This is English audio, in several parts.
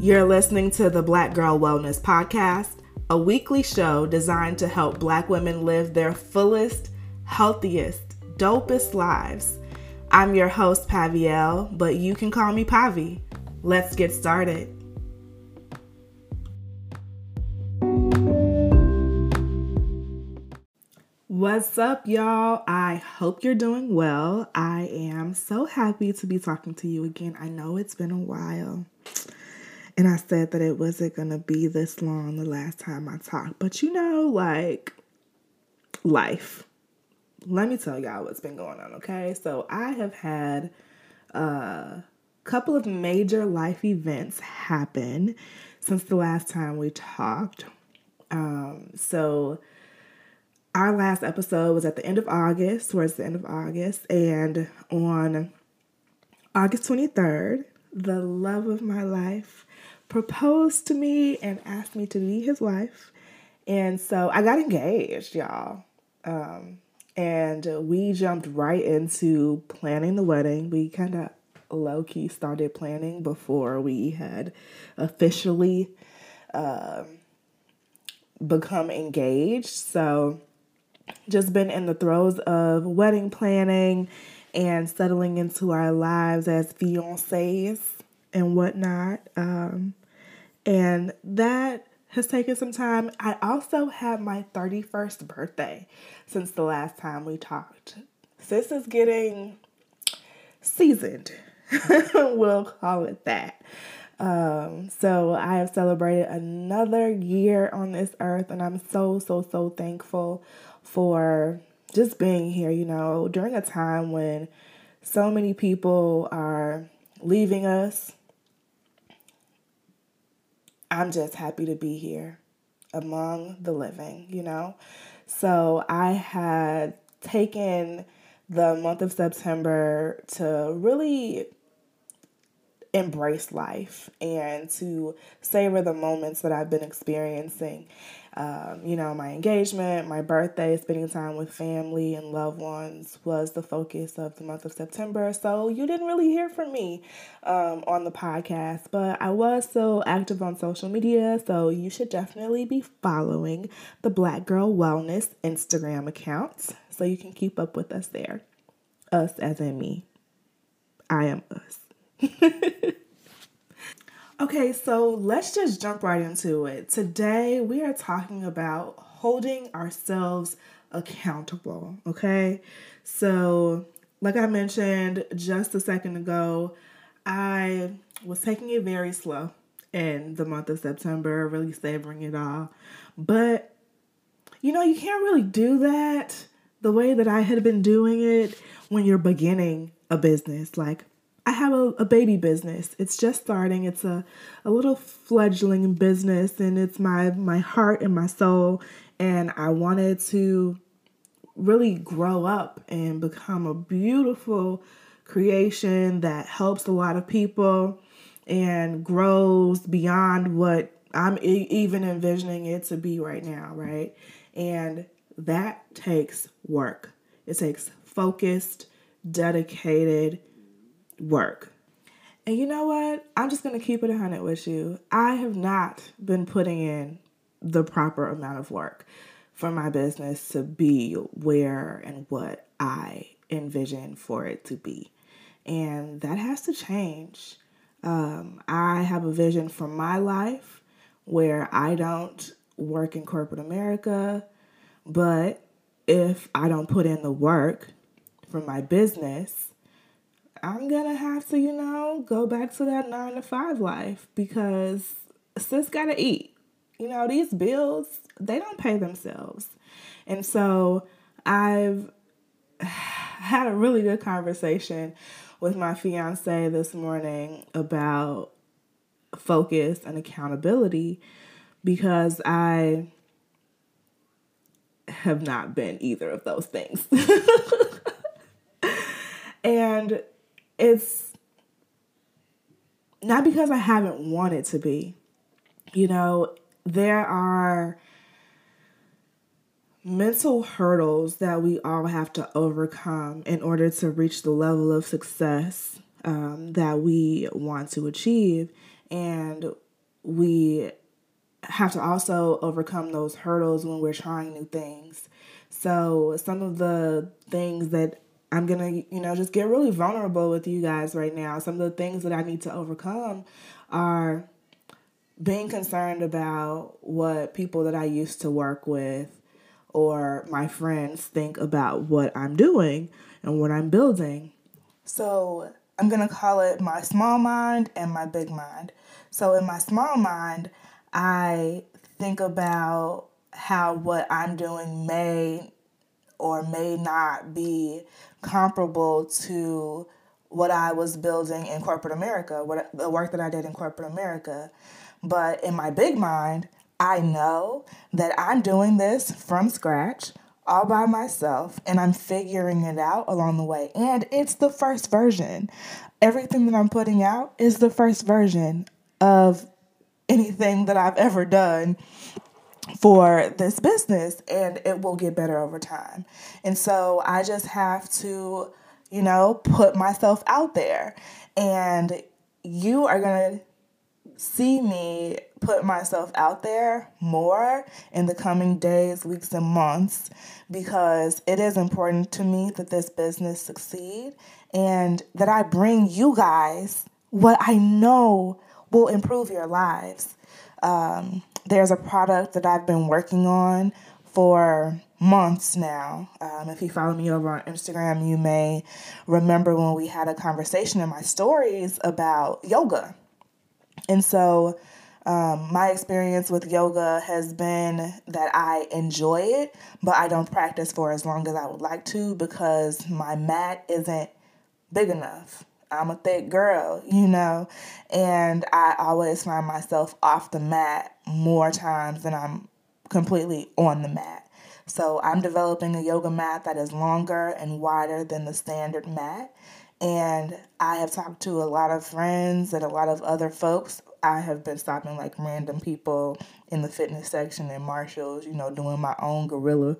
You're listening to the Black Girl Wellness Podcast, a weekly show designed to help Black women live their fullest, healthiest, dopest lives. I'm your host, Pavielle, but you can call me Pavi. Let's get started. What's up, y'all? I hope you're doing well. I am so happy to be talking to you again. I know it's been a while. And I said that it wasn't going to be this long the last time I talked. But you know, like, life. Let me tell y'all what's been going on, okay? So I have had a couple of major life events happen since the last time we talked. So our last episode was at the end of August, towards the end of August. And on August 23rd, the love of my life proposed to me and asked me to be his wife. And so I got engaged, y'all. And we jumped right into planning the wedding. We kind of low-key started planning before we had officially become engaged. So just been in the throes of wedding planning and settling into our lives as fiancés and whatnot. And that has taken some time. I also had my 31st birthday since the last time we talked. Sis is getting seasoned. We'll call it that. So I have celebrated another year on this earth, and I'm so thankful for just being here, you know, during a time when so many people are leaving us. I'm just happy to be here among the living, you know. So I had taken the month of September to really embrace life and to savor the moments that I've been experiencing. You know, my engagement, my birthday, spending time with family and loved ones was the focus of the month of September. So you didn't really hear from me on the podcast, but I was so active on social media. So you should definitely be following the Black Girl Wellness Instagram accounts so you can keep up with us there. Us as in me. I am us. Okay, so let's just jump right into it. Today, we are talking about holding ourselves accountable, okay? So, like I mentioned just a second ago, I was taking it very slow in the month of September, really savoring it all. But, you know, you can't really do that the way that I had been doing it when you're beginning a business, like I have a baby business. It's just starting. It's a little fledgling business, and it's my heart and my soul. And I wanted to really grow up and become a beautiful creation that helps a lot of people and grows beyond what I'm even envisioning it to be right now, right? And that takes work. It takes focused, dedicated work. And you know what? I'm just going to keep it 100 with you. I have not been putting in the proper amount of work for my business to be where and what I envision for it to be. And that has to change. I have a vision for my life where I don't work in corporate America, but if I don't put in the work for my business, I'm going to have to, you know, go back to that 9-to-5 life because sis got to eat. You know, these bills, they don't pay themselves. And so I've had a really good conversation with my fiance this morning about focus and accountability because I have not been either of those things. And it's not because I haven't wanted to be. You know, there are mental hurdles that we all have to overcome in order to reach the level of success that we want to achieve. And we have to also overcome those hurdles when we're trying new things. So some of the things that I'm going to, just get really vulnerable with you guys right now. Some of the things that I need to overcome are being concerned about what people that I used to work with or my friends think about what I'm doing and what I'm building. So I'm going to call it my small mind and my big mind. So in my small mind, I think about how what I'm doing may or may not be comparable to what I was building in corporate America, the work that I did in corporate America. But in my big mind, I know that I'm doing this from scratch all by myself, and I'm figuring it out along the way. And it's the first version. Everything that I'm putting out is the first version of anything that I've ever done for this business, and it will get better over time. And so I just have to, put myself out there, and you are going to see me put myself out there more in the coming days, weeks, and months, because it is important to me that this business succeed and that I bring you guys what I know will improve your lives. There's a product that I've been working on for months now. If you follow me over on Instagram, you may remember when we had a conversation in my stories about yoga. And so my experience with yoga has been that I enjoy it, but I don't practice for as long as I would like to because my mat isn't big enough. I'm a thick girl, and I always find myself off the mat more times than I'm completely on the mat. So I'm developing a yoga mat that is longer and wider than the standard mat. And I have talked to a lot of friends and a lot of other folks. I have been stopping like random people in the fitness section in Marshalls, doing my own guerrilla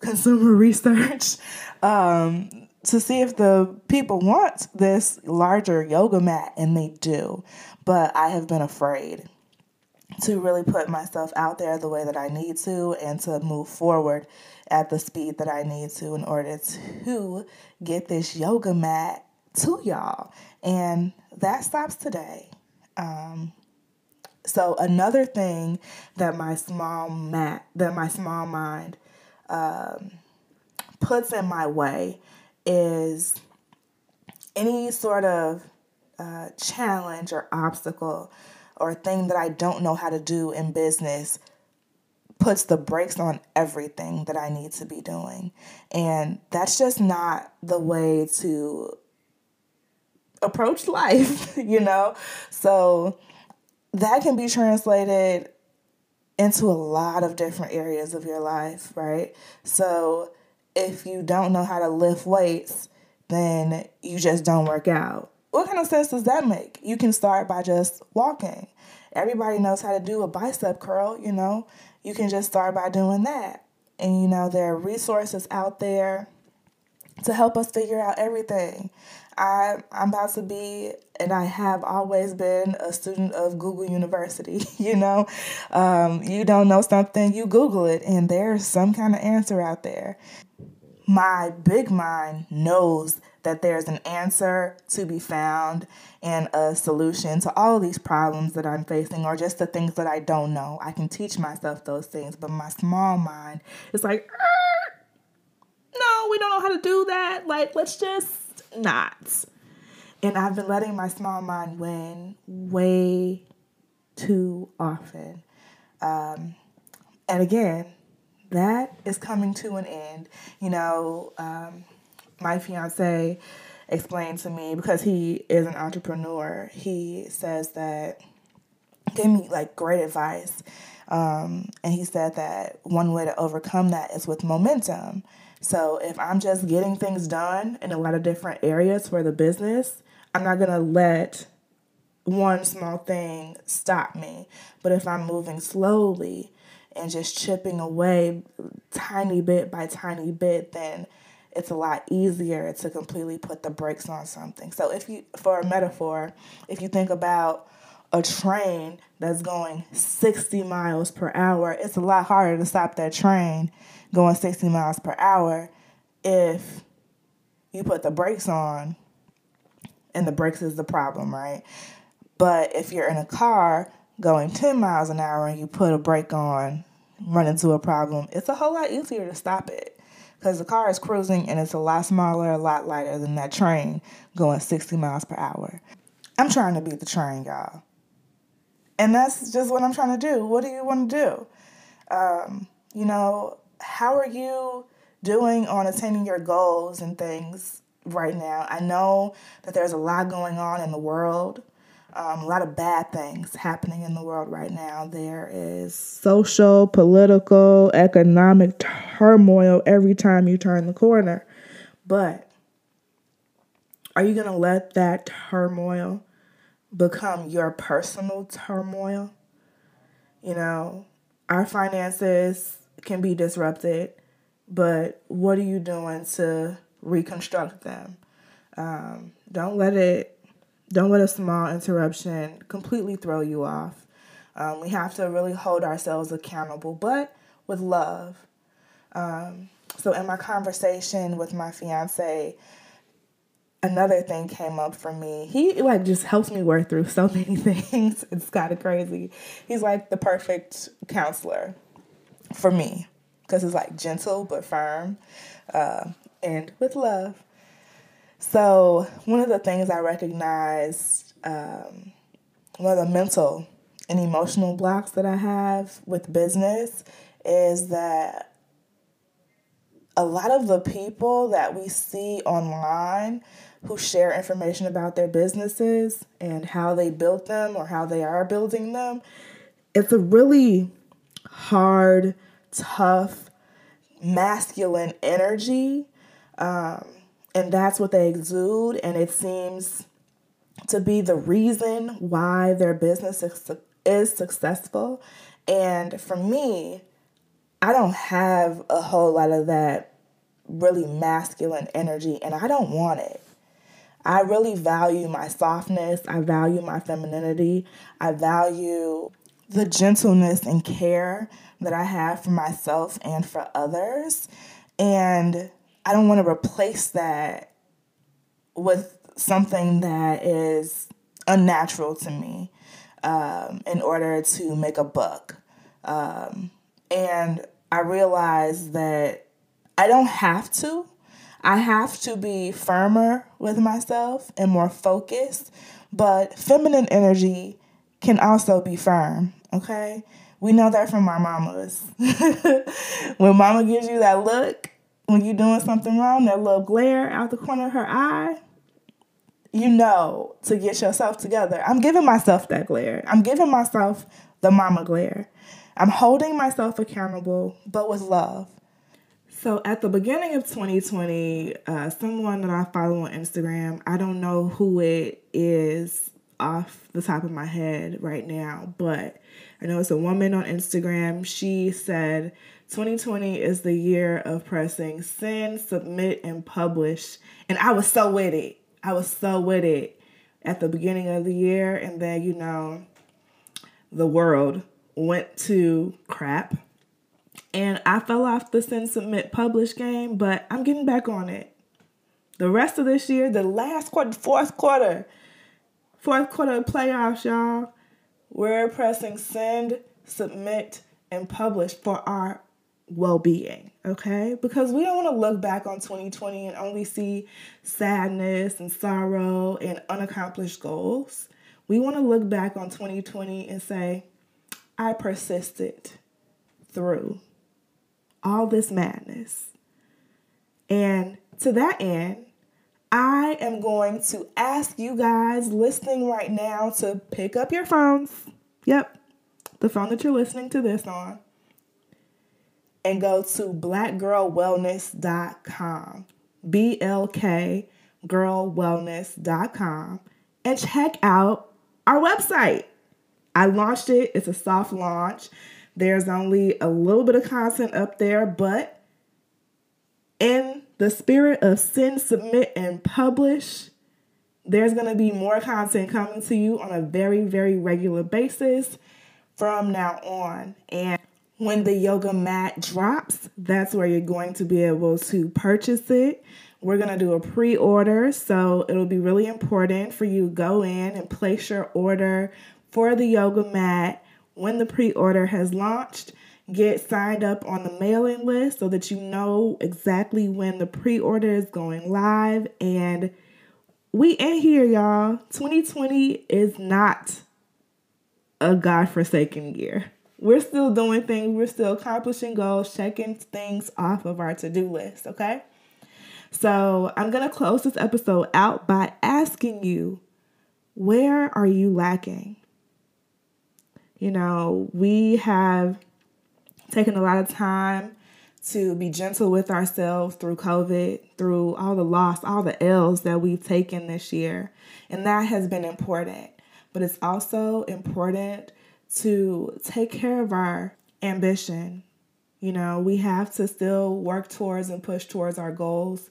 consumer research to see if the people want this larger yoga mat, and they do. But I have been afraid to really put myself out there the way that I need to and to move forward at the speed that I need to in order to get this yoga mat to y'all. And that stops today. So another thing that my small mind puts in my way is any sort of challenge or obstacle or thing that I don't know how to do in business puts the brakes on everything that I need to be doing. And that's just not the way to approach life, So that can be translated into a lot of different areas of your life, right? So if you don't know how to lift weights, then you just don't work out. What kind of sense does that make? You can start by just walking. Everybody knows how to do a bicep curl, You can just start by doing that. And, there are resources out there to help us figure out everything. I'm about to be, and I have always been, a student of Google University, You don't know something, you Google it, and there's some kind of answer out there. My big mind knows that there's an answer to be found and a solution to all of these problems that I'm facing or just the things that I don't know. I can teach myself those things, but my small mind is like, no, we don't know how to do that. Like, let's just not. And I've been letting my small mind win way too often. And again, that is coming to an end. My fiance explained to me, because he is an entrepreneur, he says that, gave me like great advice. And he said that one way to overcome that is with momentum. So if I'm just getting things done in a lot of different areas for the business, I'm not going to let one small thing stop me. But if I'm moving slowly and just chipping away tiny bit by tiny bit, then it's a lot easier to completely put the brakes on something. So if you, for a metaphor, if you think about a train that's going 60 miles per hour, it's a lot harder to stop that train going 60 miles per hour if you put the brakes on, and the brakes is the problem, right? But if you're in a car going 10 miles an hour and you put a brake on, run into a problem, it's a whole lot easier to stop it because the car is cruising and it's a lot smaller, a lot lighter than that train going 60 miles per hour. I'm trying to beat the train, y'all. And that's just what I'm trying to do. What do you want to do? How are you doing on attaining your goals and things right now? I know that there's a lot going on in the world. A lot of bad things happening in the world right now. There is social, political, economic turmoil every time you turn the corner. But are you going to let that turmoil become your personal turmoil? You know, our finances can be disrupted, but what are you doing to reconstruct them? Don't let a small interruption completely throw you off. We have to really hold ourselves accountable, but with love. So in my conversation with my fiance, another thing came up for me. He just helps me work through so many things. It's kind of crazy. He's like the perfect counselor for me because he's like gentle but firm and with love. So one of the things I recognized, one of the mental and emotional blocks that I have with business is that a lot of the people that we see online who share information about their businesses and how they built them or how they are building them, it's a really hard, tough, masculine energy, and that's what they exude, and it seems to be the reason why their business is successful. And for me, I don't have a whole lot of that really masculine energy, and I don't want it. I really value my softness. I value my femininity. I value the gentleness and care that I have for myself and for others, and I don't want to replace that with something that is unnatural to me in order to make a buck. And I realized that I don't have to. I have to be firmer with myself and more focused. But feminine energy can also be firm, okay? We know that from our mamas. When mama gives you that look, when you're doing something wrong, that little glare out the corner of her eye, you know to get yourself together. I'm giving myself that glare. I'm giving myself the mama glare. I'm holding myself accountable, but with love. So at the beginning of 2020, someone that I follow on Instagram, I don't know who it is off the top of my head right now, but I know it's a woman on Instagram. She said, 2020 is the year of pressing send, submit, and publish. And I was so with it. I was so with it at the beginning of the year. And then, the world went to crap. And I fell off the send, submit, publish game, but I'm getting back on it. The rest of this year, the last quarter, fourth quarter of playoffs, y'all, we're pressing send, submit, and publish for our well-being, okay? Because we don't want to look back on 2020 and only see sadness and sorrow and unaccomplished goals. We want to look back on 2020 and say, I persisted through all this madness. And to that end, I am going to ask you guys listening right now to pick up your phones. Yep, the phone that you're listening to this on, and go to blackgirlwellness.com, BLK girlwellness.com, and check out our website. I launched it. It's a soft launch. There's only a little bit of content up there, but in the spirit of send, submit, and publish, There's going to be more content coming to you on a very, very regular basis from now on. And when the yoga mat drops, that's where you're going to be able to purchase it. We're going to do a pre-order, so it'll be really important for you to go in and place your order for the yoga mat when the pre-order has launched. Get signed up on the mailing list so that you know exactly when the pre-order is going live. And we in here, y'all. 2020 is not a godforsaken year. We're still doing things. We're still accomplishing goals, checking things off of our to-do list, okay? So I'm going to close this episode out by asking you, where are you lacking? You know, we have taken a lot of time to be gentle with ourselves through COVID, through all the loss, all the L's that we've taken this year. And that has been important. But it's also important to take care of our ambition. You know, we have to still work towards and push towards our goals.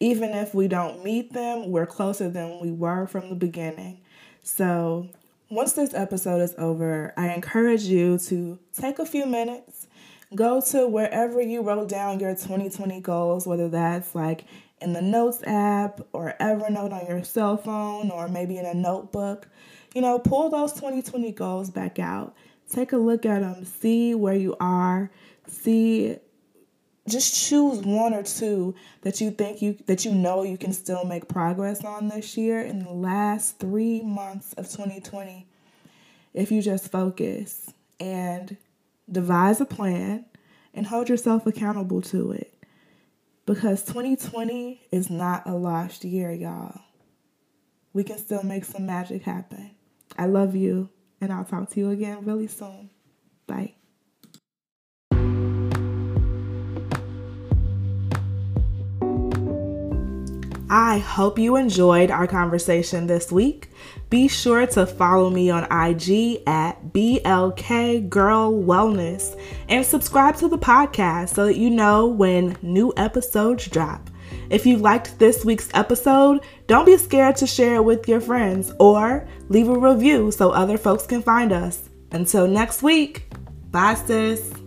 Even if we don't meet them, we're closer than we were from the beginning. So once this episode is over, I encourage you to take a few minutes. Go to wherever you wrote down your 2020 goals, whether that's like in the Notes app or Evernote on your cell phone or maybe in a notebook. You know, pull those 2020 goals back out. Take a look at them. See where you are. See, just choose one or two that you think you can still make progress on this year in the last 3 months of 2020. If you just focus and devise a plan and hold yourself accountable to it, because 2020 is not a lost year, y'all. We can still make some magic happen. I love you, and I'll talk to you again really soon. Bye. I hope you enjoyed our conversation this week. Be sure to follow me on IG at BLK Girl Wellness and subscribe to the podcast so that you know when new episodes drop. If you liked this week's episode, don't be scared to share it with your friends or leave a review so other folks can find us. Until next week, bye sis.